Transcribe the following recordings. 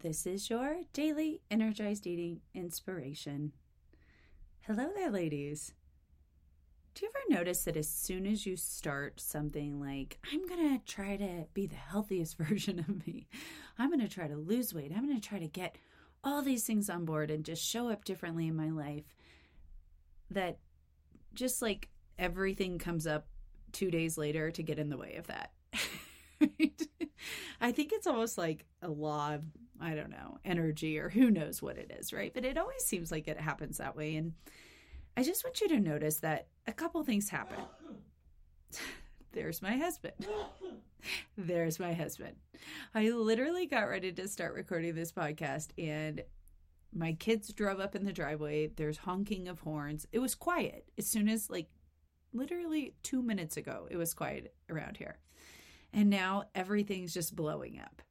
This is your daily Energized Eating inspiration. Hello there, ladies. Do you ever notice that as soon as you start something like, I'm going to try to be the healthiest version of me, I'm going to try to lose weight, I'm going to try to get all these things on board and just show up differently in my life, that just like everything comes up 2 days later to get in the way of that. Right? I think it's almost like a law of, I don't know, energy or who knows what it is, right? But it always seems like it happens that way. And I just want you to notice that a couple things happen. There's my husband. There's my husband. I literally got ready to start recording this podcast and my kids drove up in the driveway. There's honking of horns. It was quiet. As soon as like literally 2 minutes ago, it was quiet around here. And now everything's just blowing up,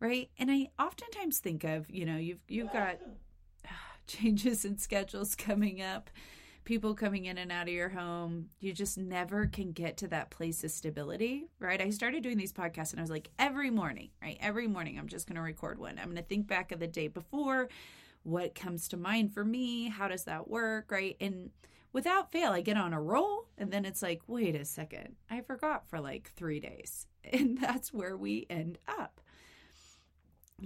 right? And I oftentimes think of, you know, you've got changes in schedules coming up, people coming in and out of your home. You just never can get to that place of stability, right? I started doing these podcasts and I was like, every morning, right? Every morning, I'm just going to record one. I'm going to think back of the day before, what comes to mind for me, how does that work, right? And without fail, I get on a roll and then it's like, wait a second, I forgot for like 3 days. And that's where we end up.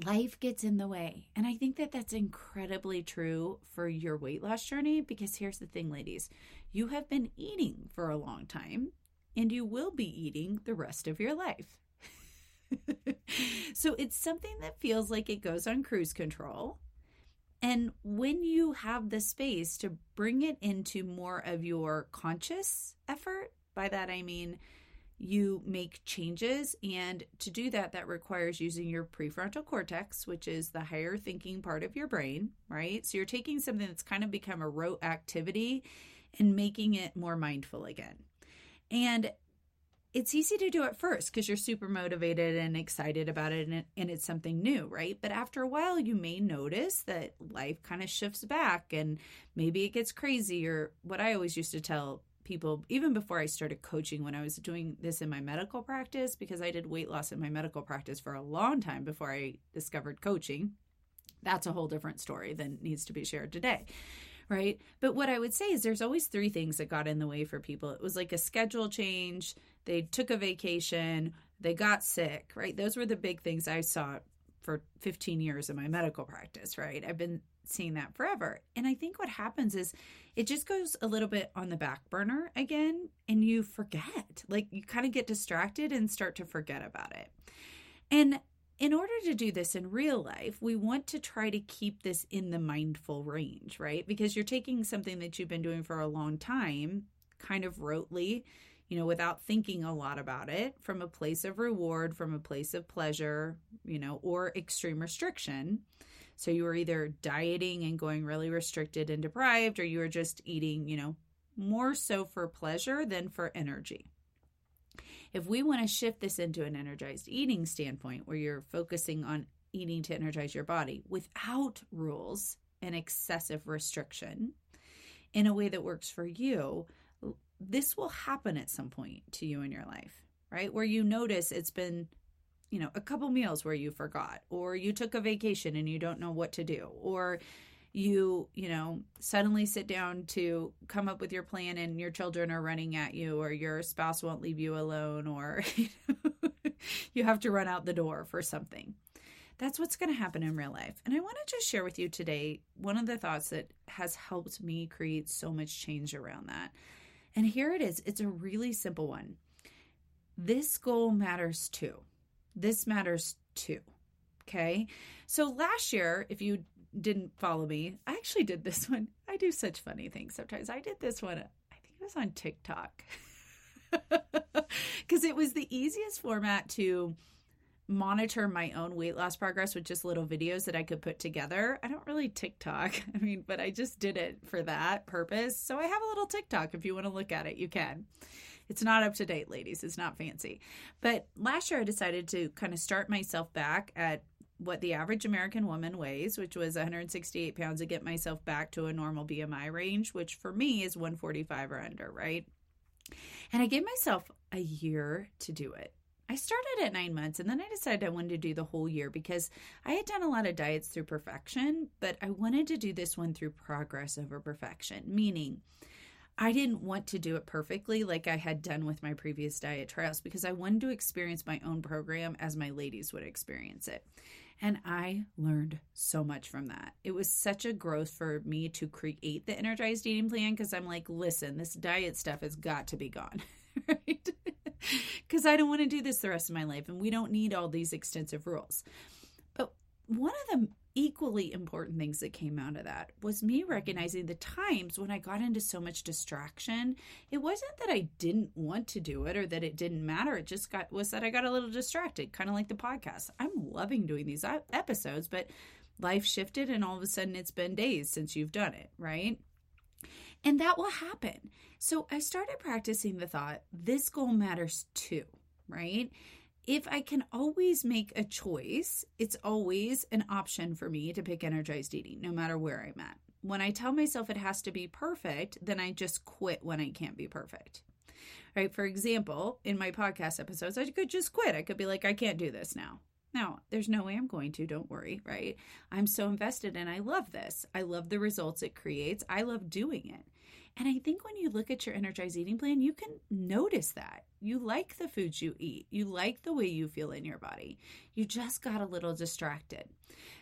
Life gets in the way. And I think that that's incredibly true for your weight loss journey, because here's the thing, ladies, you have been eating for a long time and you will be eating the rest of your life. So it's something that feels like it goes on cruise control. And when you have the space to bring it into more of your conscious effort, by that I mean you make changes, and to do that, that requires using your prefrontal cortex, which is the higher thinking part of your brain, right? So you're taking something that's kind of become a rote activity and making it more mindful again. And it's easy to do at first because you're super motivated and excited about it, and it's something new, right? But after a while, you may notice that life kind of shifts back and maybe it gets crazy, or what I always used to tell people, even before I started coaching, when I was doing this in my medical practice, because I did weight loss in my medical practice for a long time before I discovered coaching. That's a whole different story than needs to be shared today. Right. But what I would say is there's always three things that got in the way for people. It was like a schedule change. They took a vacation. They got sick. Right. Those were the big things I saw for 15 years in my medical practice. Right. I've been seeing that forever. And I think what happens is it just goes a little bit on the back burner again, and you forget. Like you kind of get distracted and start to forget about it. And in order to do this in real life, we want to try to keep this in the mindful range, right? Because you're taking something that you've been doing for a long time, kind of rotely, you know, without thinking a lot about it, from a place of reward, from a place of pleasure, you know, or extreme restriction. So you were either dieting and going really restricted and deprived, or you were just eating, you know, more so for pleasure than for energy. If we want to shift this into an energized eating standpoint where you're focusing on eating to energize your body without rules and excessive restriction in a way that works for you, this will happen at some point to you in your life, right? Where you notice it's been, you know, a couple meals where you forgot, or you took a vacation and you don't know what to do, or you know, suddenly sit down to come up with your plan and your children are running at you, or your spouse won't leave you alone, or you know, you have to run out the door for something. That's what's going to happen in real life. And I want to just share with you today one of the thoughts that has helped me create so much change around that. And here it is. It's a really simple one. This goal matters too. This matters too. Okay. So last year, if you didn't follow me, I actually did this one. I do such funny things sometimes. I did this one, I think it was on TikTok, because it was the easiest format to monitor my own weight loss progress with, just little videos that I could put together. I don't really TikTok, I mean, but I just did it for that purpose. So I have a little TikTok. If you want to look at it, you can. It's not up to date, ladies. It's not fancy. But last year I decided to kind of start myself back at what the average American woman weighs, which was 168 pounds, to get myself back to a normal BMI range, which for me is 145 or under, right? And I gave myself a year to do it. I started at 9 months, and then I decided I wanted to do the whole year because I had done a lot of diets through perfection, but I wanted to do this one through progress over perfection, meaning I didn't want to do it perfectly like I had done with my previous diet trials because I wanted to experience my own program as my ladies would experience it. And I learned so much from that. It was such a growth for me to create the Energized Eating Plan because I'm like, listen, this diet stuff has got to be gone, right? Because I don't want to do this the rest of my life, and we don't need all these extensive rules. But one of the equally important things that came out of that was me recognizing the times when I got into so much distraction. It wasn't that I didn't want to do it or that it didn't matter. It just was that I got a little distracted, kind of like the podcast. I'm loving doing these episodes, but life shifted, and all of a sudden it's been days since you've done it, right? And that will happen. So I started practicing the thought, this goal matters too, right? If I can always make a choice, it's always an option for me to pick Energized Eating, no matter where I'm at. When I tell myself it has to be perfect, then I just quit when I can't be perfect, right? For example, in my podcast episodes, I could just quit. I could be like, I can't do this now. Now, there's no way I'm going to, don't worry, right? I'm so invested and I love this. I love the results it creates. I love doing it. And I think when you look at your Energized Eating Plan, you can notice that. You like the foods you eat. You like the way you feel in your body. You just got a little distracted.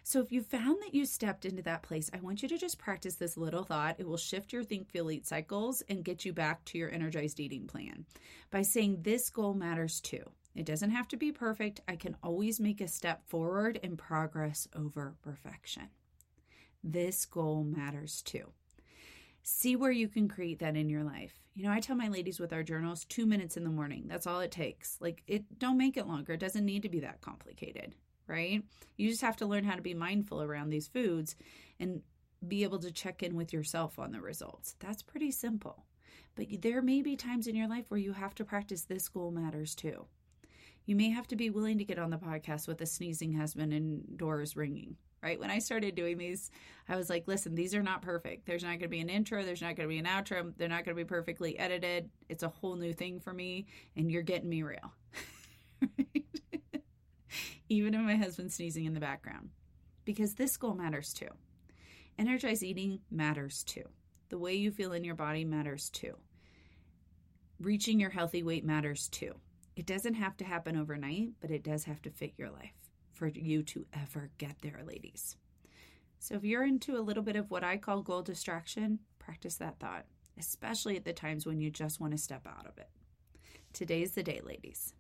So if you found that you stepped into that place, I want you to just practice this little thought. It will shift your think, feel, eat cycles and get you back to your Energized Eating Plan by saying this goal matters too. It doesn't have to be perfect. I can always make a step forward in progress over perfection. This goal matters too. See where you can create that in your life. You know, I tell my ladies with our journals, 2 minutes in the morning. That's all it takes. Like, don't make it longer. It doesn't need to be that complicated, right? You just have to learn how to be mindful around these foods and be able to check in with yourself on the results. That's pretty simple. But there may be times in your life where you have to practice this goal matters too. You may have to be willing to get on the podcast with a sneezing husband and doors ringing. Right? When I started doing these, I was like, listen, these are not perfect. There's not going to be an intro. There's not going to be an outro. They're not going to be perfectly edited. It's a whole new thing for me, and you're getting me real. Right? Even if my husband's sneezing in the background. Because this goal matters too. Energized eating matters too. The way you feel in your body matters too. Reaching your healthy weight matters too. It doesn't have to happen overnight, but it does have to fit your life for you to ever get there, ladies. So if you're into a little bit of what I call goal distraction, practice that thought, especially at the times when you just want to step out of it. Today's the day, ladies.